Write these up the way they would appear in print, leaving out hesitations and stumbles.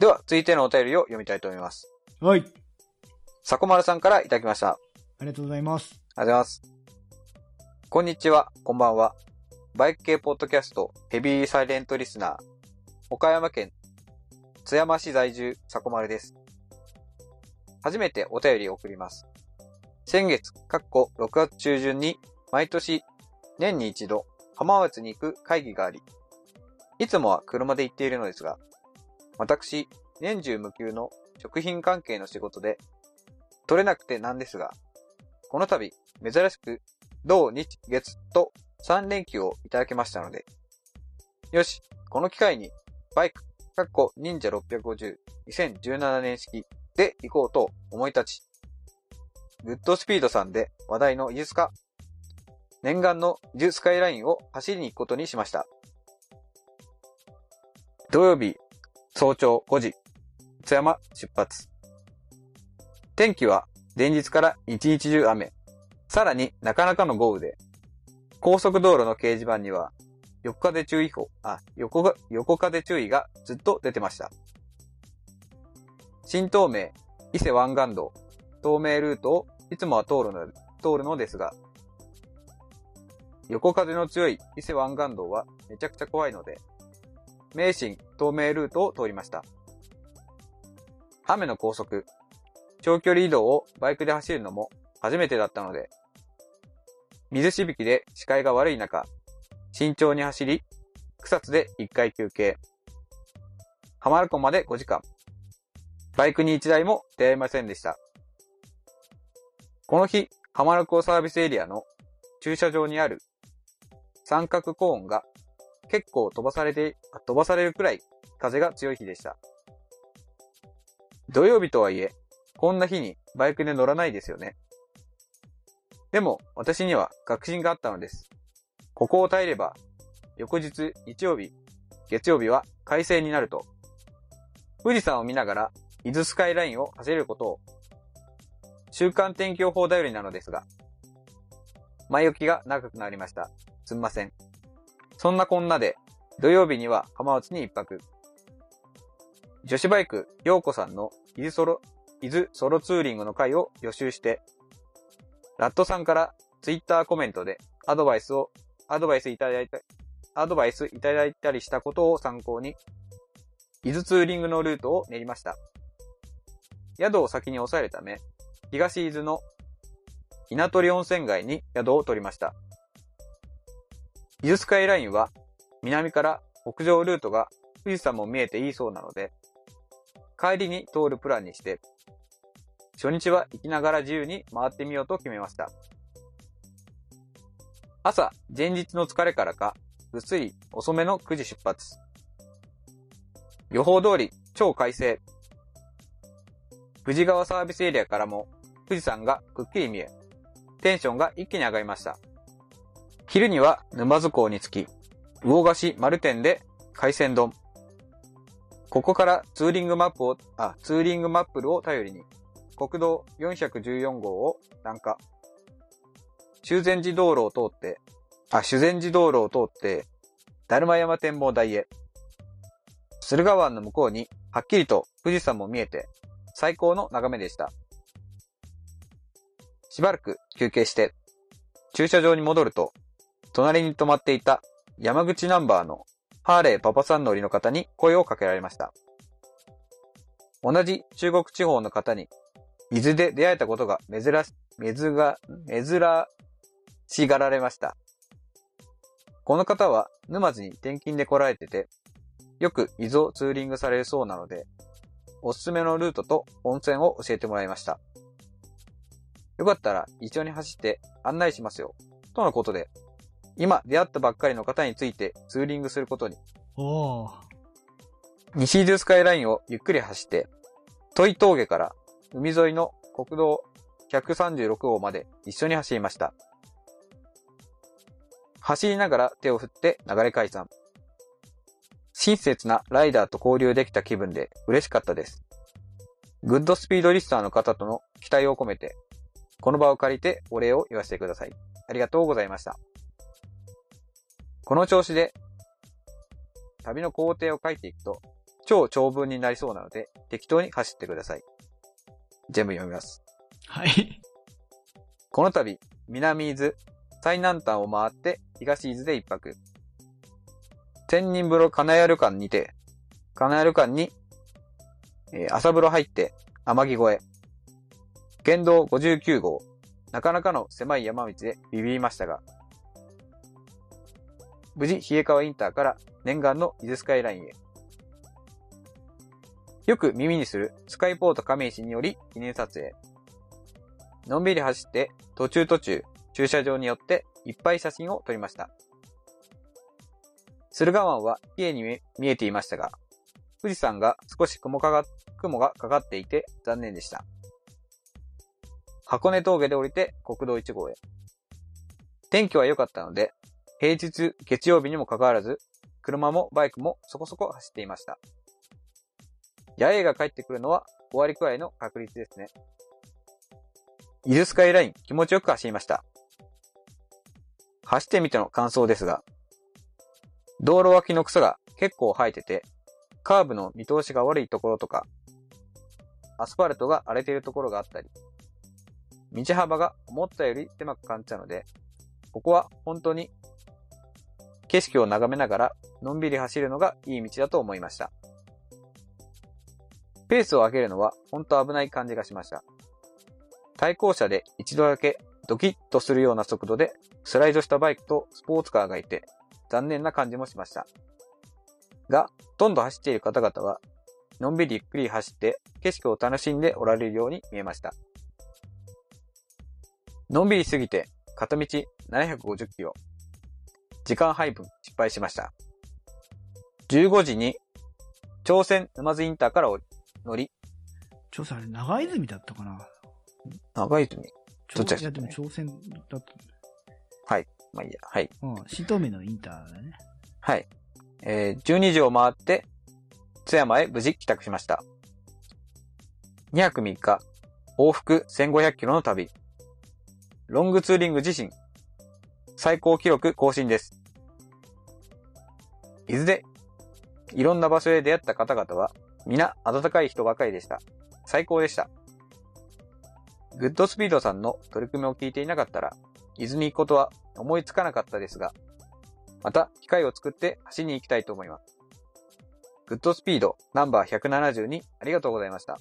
では続いてのお便りを読みたいと思います。はい、さこまるさんからいただきました。ありがとうございます。ありがとうございます。こんにちは、こんばんは。バイク系ポッドキャストヘビーサイレントリスナー、岡山県津山市在住、さこまるです。初めてお便りを送ります。先月6月中旬に毎年年に一度浜松に行く会議があり、いつもは車で行っているのですが、私年中無休の食品関係の仕事で取れなくてなんですが、この度珍しく土日月と3連休をいただきましたので、よし、この機会にバイク忍者650 2017年式で行こうと思い立ち、グッドスピードさんで話題の伊豆スカ、念願の伊豆スカイラインを走りに行くことにしました。土曜日早朝5時、津山出発。天気は前日から一日中雨、さらになかなかの豪雨で、高速道路の掲示板には横風注意がずっと出てました。新東名伊勢湾岸道東名ルートをいつもは通るのですが、横風の強い伊勢湾岸道はめちゃくちゃ怖いので、名神東名ルートを通りました。雨の高速長距離移動をバイクで走るのも初めてだったので、水しぶきで視界が悪い中、慎重に走り、草津で1回休憩、浜名湖まで5時間、バイクに1台も出会いませんでした。この日、浜名湖サービスエリアの駐車場にある三角コーンが結構飛ばされるくらい風が強い日でした。土曜日とはいえ、こんな日にバイクで乗らないですよね。でも私には確信があったのです。ここを耐えれば、翌日日曜日、月曜日は快晴になると、富士山を見ながら伊豆スカイラインを走れることを。週間天気予報頼りなのですが、前置きが長くなりました。すみません。そんなこんなで、土曜日には浜松に一泊。女子バイク、陽子さんの伊豆ソロツーリングの回を予習して、ラットさんからツイッターコメントでアドバイスいただいたりしたことを参考に、伊豆ツーリングのルートを練りました。宿を先に抑えるため、東伊豆の稲取温泉街に宿を取りました。伊豆スカイラインは南から北上ルートが富士山も見えていいそうなので、帰りに通るプランにして、初日は行きながら自由に回ってみようと決めました。朝、前日の疲れからか、ぐっすり遅めの9時出発。予報通り超快晴。富士川サービスエリアからも富士山がくっきり見え、テンションが一気に上がりました。昼には沼津港に着き、魚河岸丸天で海鮮丼。ここからツーリングマップルを頼りに、国道414号を南下。修善寺道路を通って、達磨山展望台へ。駿河湾の向こうにはっきりと富士山も見えて、最高の眺めでした。しばらく休憩して、駐車場に戻ると、隣に止まっていた山口ナンバーのハーレーパパさん乗りの方に声をかけられました。同じ中国地方の方に、伊豆で出会えたことが珍しがられました。この方は沼津に転勤で来られてて、よく伊豆をツーリングされるそうなので、おすすめのルートと温泉を教えてもらいました。よかったら一緒に走って案内しますよ、とのことで、今出会ったばっかりの方についてツーリングすることに。西伊豆スカイラインをゆっくり走って、土肥峠から海沿いの国道136号まで一緒に走りました。走りながら手を振って流れ解散。親切なライダーと交流できた気分で嬉しかったです。グッドスピードリスナーの方との期待を込めて、この場を借りてお礼を言わせてください。ありがとうございました。この調子で旅の工程を書いていくと、超長文になりそうなので、適当に走ってください。全部読みます。はい。この度、南伊豆、最南端を回って東伊豆で一泊。千人風呂金谷旅館にて、金谷旅館に、朝風呂入って天城越え。県道59号、なかなかの狭い山道でビビりましたが、無事、冷川インターから念願の伊豆スカイラインへ。よく耳にするスカイポート亀石により記念撮影。のんびり走って途中駐車場によっていっぱい写真を撮りました。駿河湾は綺麗に見えていましたが、富士山が少し雲がかかっていて残念でした。箱根峠で降りて国道1号へ。天気は良かったので、平日月曜日にもかかわらず、車もバイクもそこそこ走っていました。野営が帰ってくるのは5割くらいの確率ですね。伊豆スカイライン気持ちよく走りました。走ってみての感想ですが、道路脇の草が結構生えてて、カーブの見通しが悪いところとか、アスファルトが荒れているところがあったり、道幅が思ったより狭く感じたので、ここは本当に景色を眺めながらのんびり走るのがいい道だと思いました。ペースを上げるのは本当危ない感じがしました。対向車で一度だけドキッとするような速度でスライドしたバイクとスポーツカーがいて残念な感じもしました。が、ほとんど走っている方々はのんびりゆっくり走って景色を楽しんでおられるように見えました。のんびりすぎて片道750キロ。時間配分失敗しました。15時に朝鮮沼津インターから乗り。朝鮮あれ長泉だったかな。長泉。どっちだっけ。いやでも朝鮮だった、ね。はい。まあいいや。はい。うん。新東名のインターだね。はい。12時を回って津山へ無事帰宅しました。2泊3日往復1500キロの旅。ロングツーリング自身。最高記録更新です。伊豆でいろんな場所で出会った方々は皆温かい人ばかりでした。最高でした。グッドスピードさんの取り組みを聞いていなかったら伊豆に行くことは思いつかなかったですが、また機会を作って走りに行きたいと思います。グッドスピードナンバー172ありがとうございました。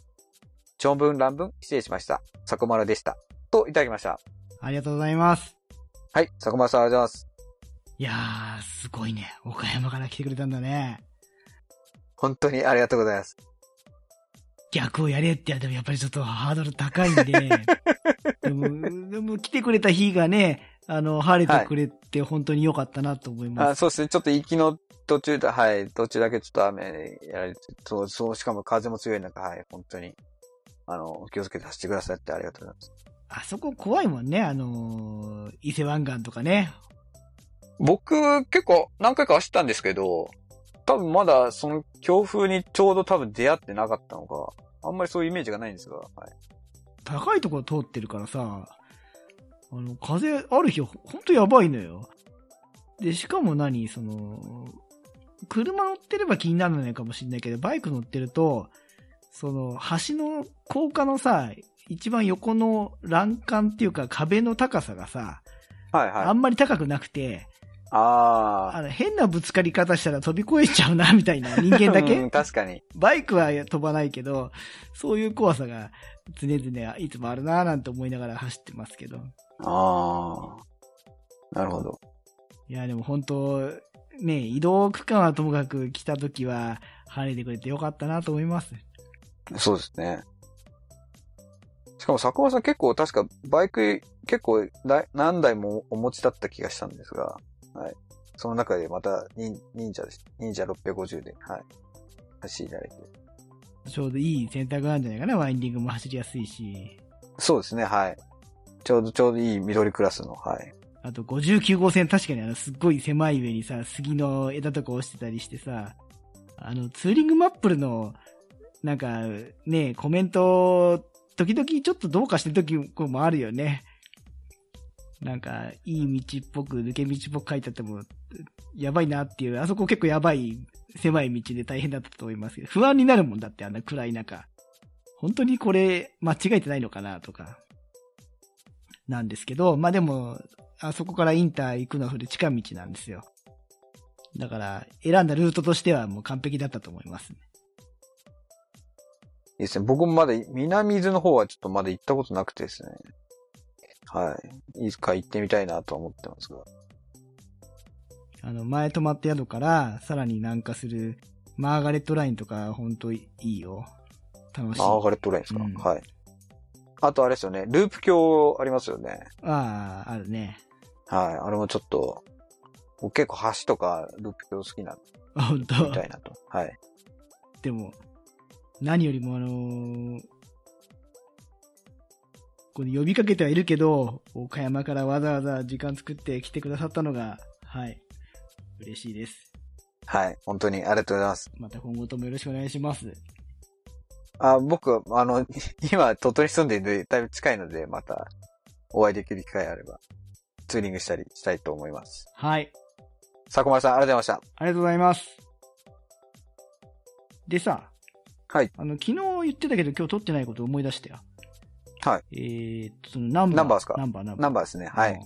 長文乱文失礼しました。さこまるでした。といただきました。ありがとうございます。はい、坂本さんありがとうございます。いやー、すごいね。岡山から来てくれたんだね。本当にありがとうございます。逆をやれってやってもやっぱりちょっとハードル高いんで、でも来てくれた日がね、晴れてくれて本当に良かったなと思います。はい、あ、そうですね。ちょっと行きの途中だ、はい、途中だけちょっと雨やられて、そう、しかも風も強い中、はい、本当に、気をつけて走ってくださいってありがとうございます。あそこ怖いもんね、伊勢湾岸とかね。僕、結構何回か走ったんですけど、多分まだその強風にちょうど多分出会ってなかったのか、あんまりそういうイメージがないんですが、はい、高いところ通ってるからさ、風ある日はほんとやばいのよ。で、しかも車乗ってれば気にならないかもしれないけど、バイク乗ってると、橋の高架のさ、一番横の欄干っていうか壁の高さがさ、はいはい、あんまり高くなくて、変なぶつかり方したら飛び越えちゃうなみたいな人間だけ、うん、確かにバイクは飛ばないけどそういう怖さが常々いつもあるなーなんて思いながら走ってますけど。ああ、なるほど。いやでも本当ね、移動区間はともかく来た時は晴れてくれてよかったなと思います。そうですね。しかも佐久間さん結構確かバイク結構何台もお持ちだった気がしたんですが、はい。その中でまた忍者650で、はい。走りられて。ちょうどいい選択なんじゃないかな、ワインディングも走りやすいし。そうですね、はい。ちょうどいい緑クラスの、はい。あと59号線確かにすっごい狭い上にさ、杉の枝とか落ちてたりしてさ、ツーリングマップルの、なんかね、コメント、時々ちょっとどうかしてる時もあるよね。なんかいい道っぽく抜け道っぽく書いてあってもやばいなっていう、あそこ結構やばい狭い道で大変だったと思いますけど、不安になるもんだって、あんな暗い中本当にこれ間違えてないのかなとかなんですけど、まあでもあそこからインター行くのはそれ近道なんですよ。だから選んだルートとしてはもう完璧だったと思いますね。いいですね。僕もまだ南伊豆の方はちょっとまだ行ったことなくてですね。はい。いつか行ってみたいなとは思ってますが。前泊まった宿からさらに南下するマーガレットラインとか本当いいよ。楽しい。マーガレットラインですか。うん、はい。あとあれですよね。ループ橋ありますよね。ああ、あるね。はい。あれもちょっと、僕結構橋とかループ橋好きなの。本当。みたいなと。はい。でも、何よりもこれ呼びかけてはいるけど、岡山からわざわざ時間作って来てくださったのが、はい、嬉しいです。はい、本当にありがとうございます。また今後ともよろしくお願いします。僕、今、鳥取住んでいる、だいぶ近いので、また、お会いできる機会あれば、ツーリングしたりしたいと思います。はい。さこまるさん、ありがとうございました。ありがとうございます。でさ、はい、昨日言ってたけど今日撮ってないことを思い出したよ。はい。ナンバーですか？ナンバーですね。はい。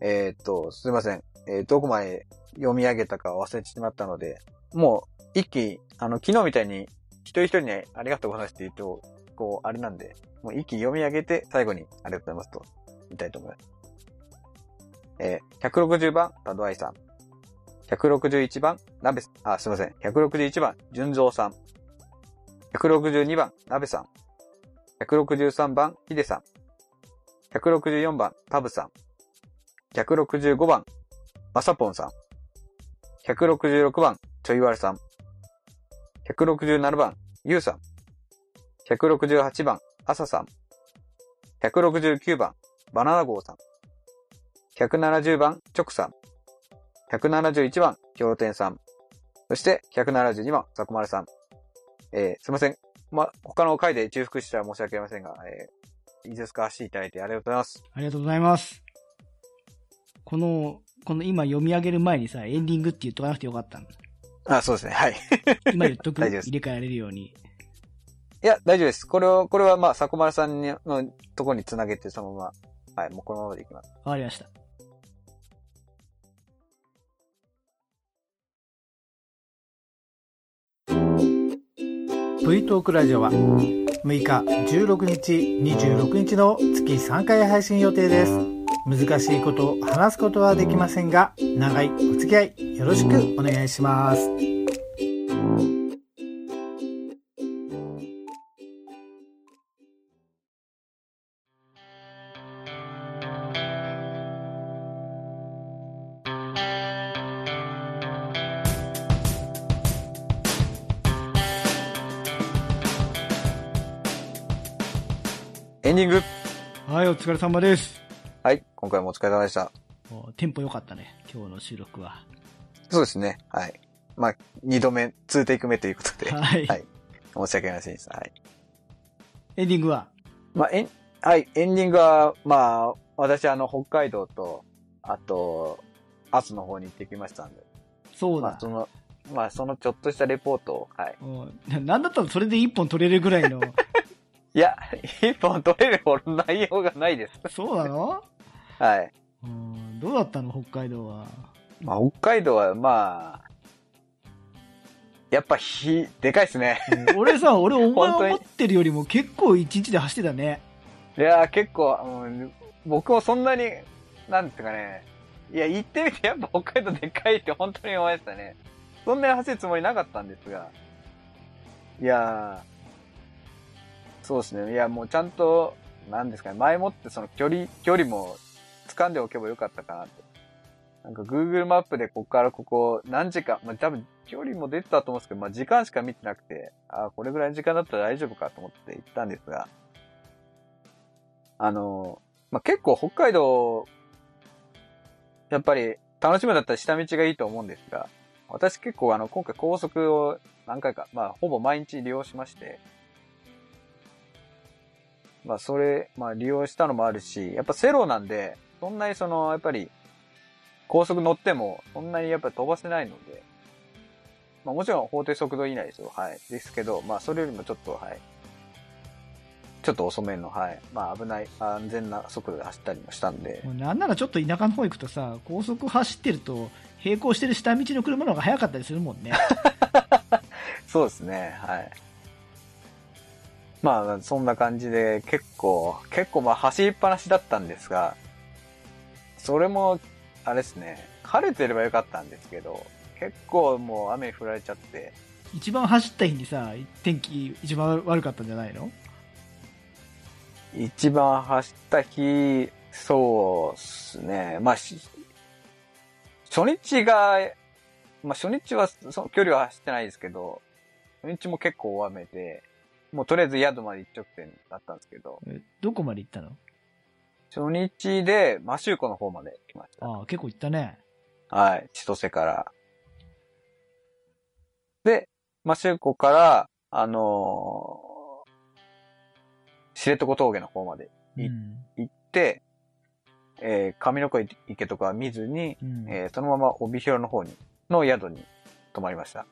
すいません。どこまで読み上げたか忘れてしまったので、もう一気、昨日みたいに一人一人にありがとうございますって言うと、こう、あれなんで、もう一気読み上げて最後にありがとうございますと言いたいと思います。160番、タドアイさん。161番、161番、純蔵さん。162番、鍋さん。163番、ヒデさん。164番、タブさん。165番、マサポンさん。166番、ちょいわるさん。167番、ユウさん。168番、アサさん。169番、バナナゴーさん。170番、チョクさん。171番、氷点さん。そして、172番、さこまるさん。すいません。他の回で重複したら申し訳ありませんが、いいですか、足いただいてありがとうございます。ありがとうございます。この今読み上げる前にさ、エンディングって言っとかなくてよかったの。あ、そうですね。はい。今言っとく。入れ替えられるように。いや、大丈夫です。これはまあ、さこまるさんのところに繋げて、そのまま、はい、もうこのままでいきます。わかりました。V トークラジオは6日、16日、26日の月3回配信予定です。難しいことを話すことはできませんが、長いお付き合いよろしくお願いします。エンディング。はい、お疲れ様です。はい、今回もお疲れ様でした。テンポ良かったね、今日の収録は。そうですね、はい。まあ、2度目、2テイク目ということで。はい。はい、申し訳ありませんでした。はい。エンディングはエンディングは、まあ、私、北海道と、あと、阿蘇の方に行ってきましたんで。そうだ。まあ、そのちょっとしたレポートを、はい。なんだったらそれで1本取れるぐらいの。いや、一本取れるほど内容がないです。そうなの？はい。どうだったの北海道は。まあ、北海道は、まあ、やっぱでかいっすね。俺、お前思ってるよりも結構一日で走ってたね。いや、結構、僕もそんなに、なんですかね。いや、行ってみてやっぱ北海道でかいって本当に思いましたね。そんなに走るつもりなかったんですが。いやー、そうですね。いや、もうちゃんと、なんですかね、前もってその距離も掴んでおけばよかったかなと。なんか Google マップでここからここ何時間、まあ多分距離も出てたと思うんですけど、まあ時間しか見てなくて、これぐらいの時間だったら大丈夫かと思って行ったんですが、まあ結構北海道、やっぱり楽しむだったら下道がいいと思うんですが、私結構今回高速を何回か、まあほぼ毎日利用しまして、まあ、それ、まあ、利用したのもあるし、やっぱセロなんで、そんなにその、やっぱり、高速乗っても、そんなにやっぱり飛ばせないので、まあ、もちろん法定速度以内ですよ。はい。ですけど、まあ、それよりもちょっと、はい。ちょっと遅めの、はい。まあ、危ない、安全な速度で走ったりもしたんで。なんならちょっと田舎の方行くとさ、高速走ってると、並行してる下道の車の方が速かったりするもんね。そうですね、はい。まあ、そんな感じで、結構まあ、走りっぱなしだったんですが、それも、あれですね、晴れてればよかったんですけど、結構もう雨降られちゃって。一番走った日にさ、天気一番悪かったんじゃないの？一番走った日、そうですね。まあ、初日はその距離は走ってないですけど、初日も結構大雨で、もうとりあえず宿まで一直線だったんですけど。どこまで行ったの？初日で摩周湖の方まで来ました。ああ、結構行ったね。はい、千歳から。で、摩周湖から、知床峠の方まで行って、上の子池とか見ずに、そのまま帯広の方の宿に泊まりました。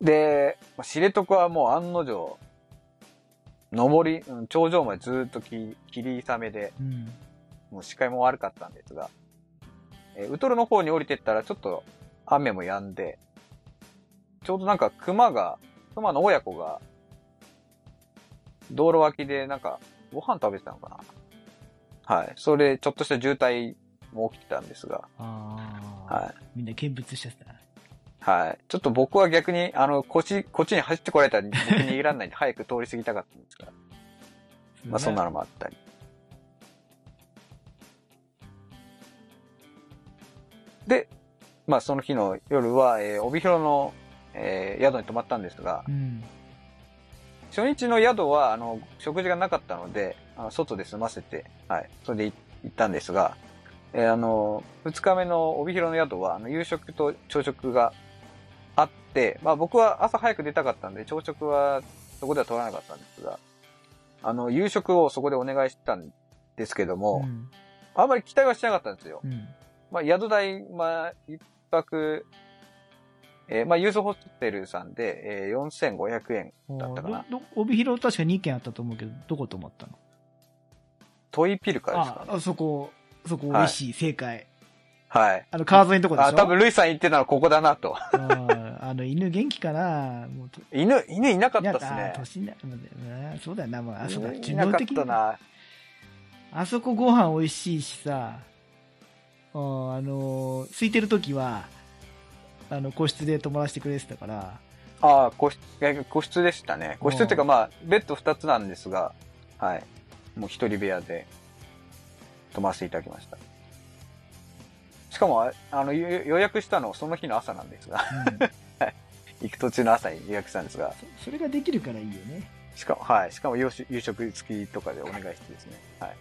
で、知床はもう案の定、頂上までずっと霧雨で、もう視界も悪かったんですが、ウトロの方に降りてったらちょっと雨も止んで、ちょうどなんか熊の親子が、道路脇でなんかご飯食べてたのかな。はい。それちょっとした渋滞も起きてたんですが。はい。みんな見物しちゃった。はい。ちょっと僕は逆にこっちに走ってこられたら僕逃げらんないんで早く通り過ぎたかったんですから。まあそんなのもあったり。で、まあその日の夜は、帯広の、宿に泊まったんですが。初日の宿は、食事がなかったので、外で済ませて、はい、それで行ったんですが、二日目の帯広の宿は、夕食と朝食があって、まあ僕は朝早く出たかったんで、朝食はそこでは取らなかったんですが、夕食をそこでお願いしたんですけども、あんまり期待はしなかったんですよ。まあ宿代、まあ一泊、まあ、ユースホテルさんで、4500円だったかな。帯広確か2軒あったと思うけど、どこ泊まったの？トイピルカですかね。そこ美味しい、正解。はい。川沿いのとこでしょ？多分、ルイさん言ってたのここだなと。犬元気かな？もう犬いなかったっすね。そうだよな、もう、あそこ、いなかったな。あそこご飯美味しいしさ、空いてるときは、個室で泊まらせてくれてたから。ああ、個室でしたね。個室っていうか、まあ、ベッド2つなんですが、はい。もう一人部屋で泊まらせていただきました。しかも、予約したのその日の朝なんですが、行く途中の朝に予約したんですが。それができるからいいよね。しかも夕食付きとかでお願いしてですね。はい。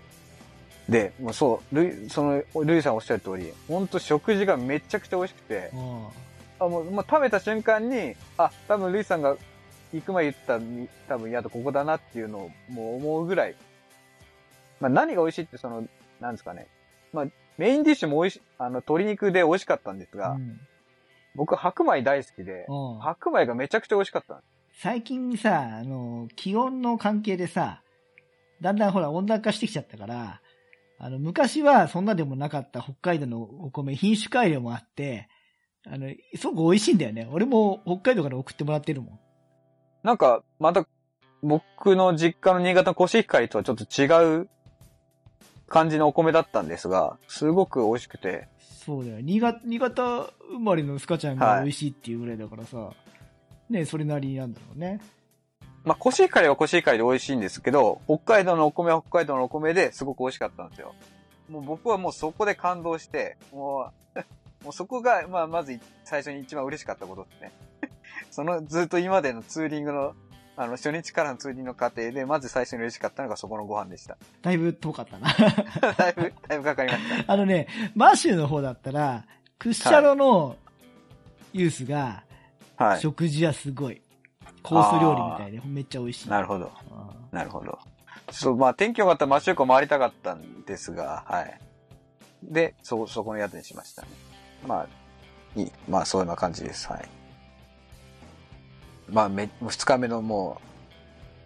で、もうそう、ルイさんおっしゃる通り、ほんと食事がめちゃくちゃ美味しくて、もう食べた瞬間に、多分ルイさんが行く前言った多分宿ここだなっていうのをもう思うぐらい。まあ何が美味しいってなんですかね。まあメインディッシュも美味しい、鶏肉で美味しかったんですが、僕白米大好きで、白米がめちゃくちゃ美味しかったんです。最近さ、気温の関係でさ、だんだんほら温暖化してきちゃったから、昔はそんなでもなかった北海道のお米品種改良もあって、すごく美味しいんだよね。俺も北海道から送ってもらってるもん。なんか、また、僕の実家の新潟のコシヒカリとはちょっと違う感じのお米だったんですが、すごく美味しくて。そうだよ。新潟生まれのスカちゃんが美味しいっていうぐらいだからさ、ね、それなりなんだろうね。まあ、コシヒカリはコシヒカリで美味しいんですけど、北海道のお米は北海道のお米ですごく美味しかったんですよ。もう僕はもうそこで感動して、もうそこが、まあ、まず最初に一番嬉しかったことですね。ずっと今までのツーリングの、初日からのツーリングの過程で、まず最初に嬉しかったのがそこのご飯でした。だいぶ遠かったな。だいぶかかりました。マシューの方だったら、屈斜路のユースが、食事はすごい。コース料理みたいでめっちゃ美味しい。なるほど。なるほど。そう、まあ天気良かったら町中華回りたかったんですが、はい。で、そこの宿にしましたね。まあ、いい。まあ、そんな感じです。はい。まあ、2日目のもう、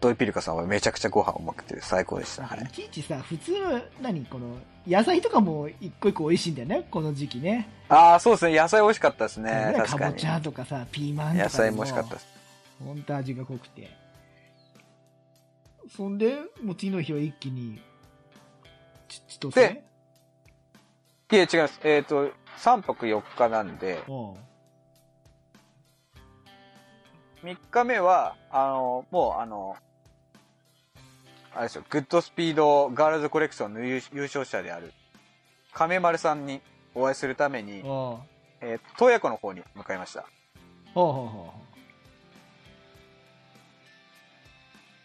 ドイピリカさんはめちゃくちゃご飯うまくて最高でした。いちいちさ、普通は何この野菜とかも一個一個美味しいんだよね、この時期ね。ああ、そうですね。野菜美味しかったですね。確かに。かぼちゃとかさ、ピーマンとか。野菜も美味しかったです。ほんと味が濃くて。そんで、もう次の日は一気に、ちとせ。いや、違います。3泊4日なんで、3日目は、もうあれですよ、グッドスピードガールズコレクションの優勝者である亀丸さんにお会いするために、洞爺湖の方に向かいました。ほうほうほう。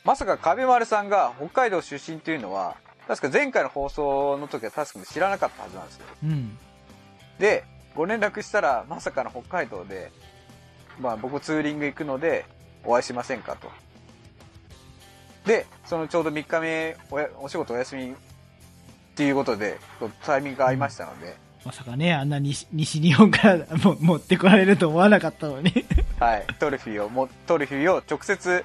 まさか亀丸さんが北海道出身というのは、確か前回の放送の時は確かに知らなかったはずなんですよ。うん、で、ご連絡したら、まさかの北海道で、まあ僕ツーリング行くのでお会いしませんかと。で、そのちょうど3日目 お仕事お休みっていうことで、タイミングが合いましたので。まさかね、あんな西日本から持ってこられると思わなかったのに。はい、トロフィーを直接、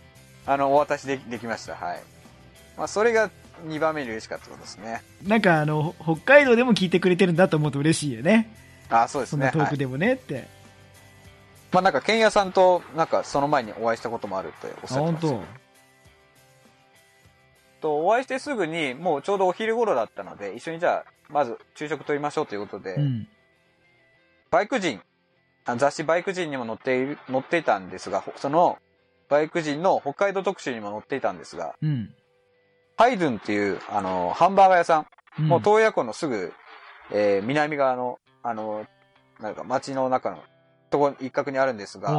お渡しできました。はい。まあ、それが2番目に嬉しかったことですね。なんか、北海道でも聞いてくれてるんだと思うと嬉しいよね。あ、そうですね。そんな遠くでもね、はい、って。まあ、なんか、ケンヤさんと、なんか、その前にお会いしたこともあるっておっしゃってました。本当。お会いしてすぐに、もうちょうどお昼頃だったので、一緒にじゃあ、まず昼食取りましょうということで、うん、バイク人、雑誌バイク人にも載っていたんですが、その、バイク人の北海道特集にも載っていたんですが、うん、ハイドゥンっていう、ハンバーガー屋さん、もう洞爺湖のすぐ、南側の、なんか街の中のところ一角にあるんですが、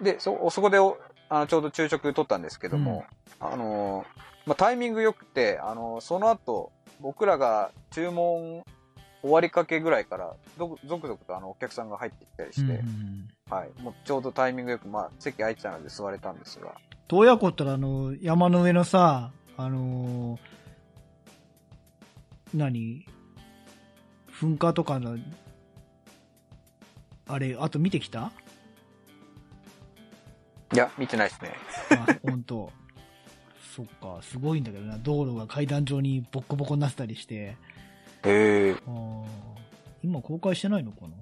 で、そこでちょうど昼食取ったんですけども、うん、まあ、タイミング良くて、その後、僕らが注文終わりかけぐらいから、続々とお客さんが入ってきたりして、うん、はい、もうちょうどタイミングよく、まあ、席空いてたので座れたんですが。洞爺湖ったら山の上のさ、噴火とかの、あれ、あと見てきた？いや、見てないですね。あ、ほんと。そっか、すごいんだけどな。道路が階段状にボッコボコになってたりして。へぇ。今公開してないのかな？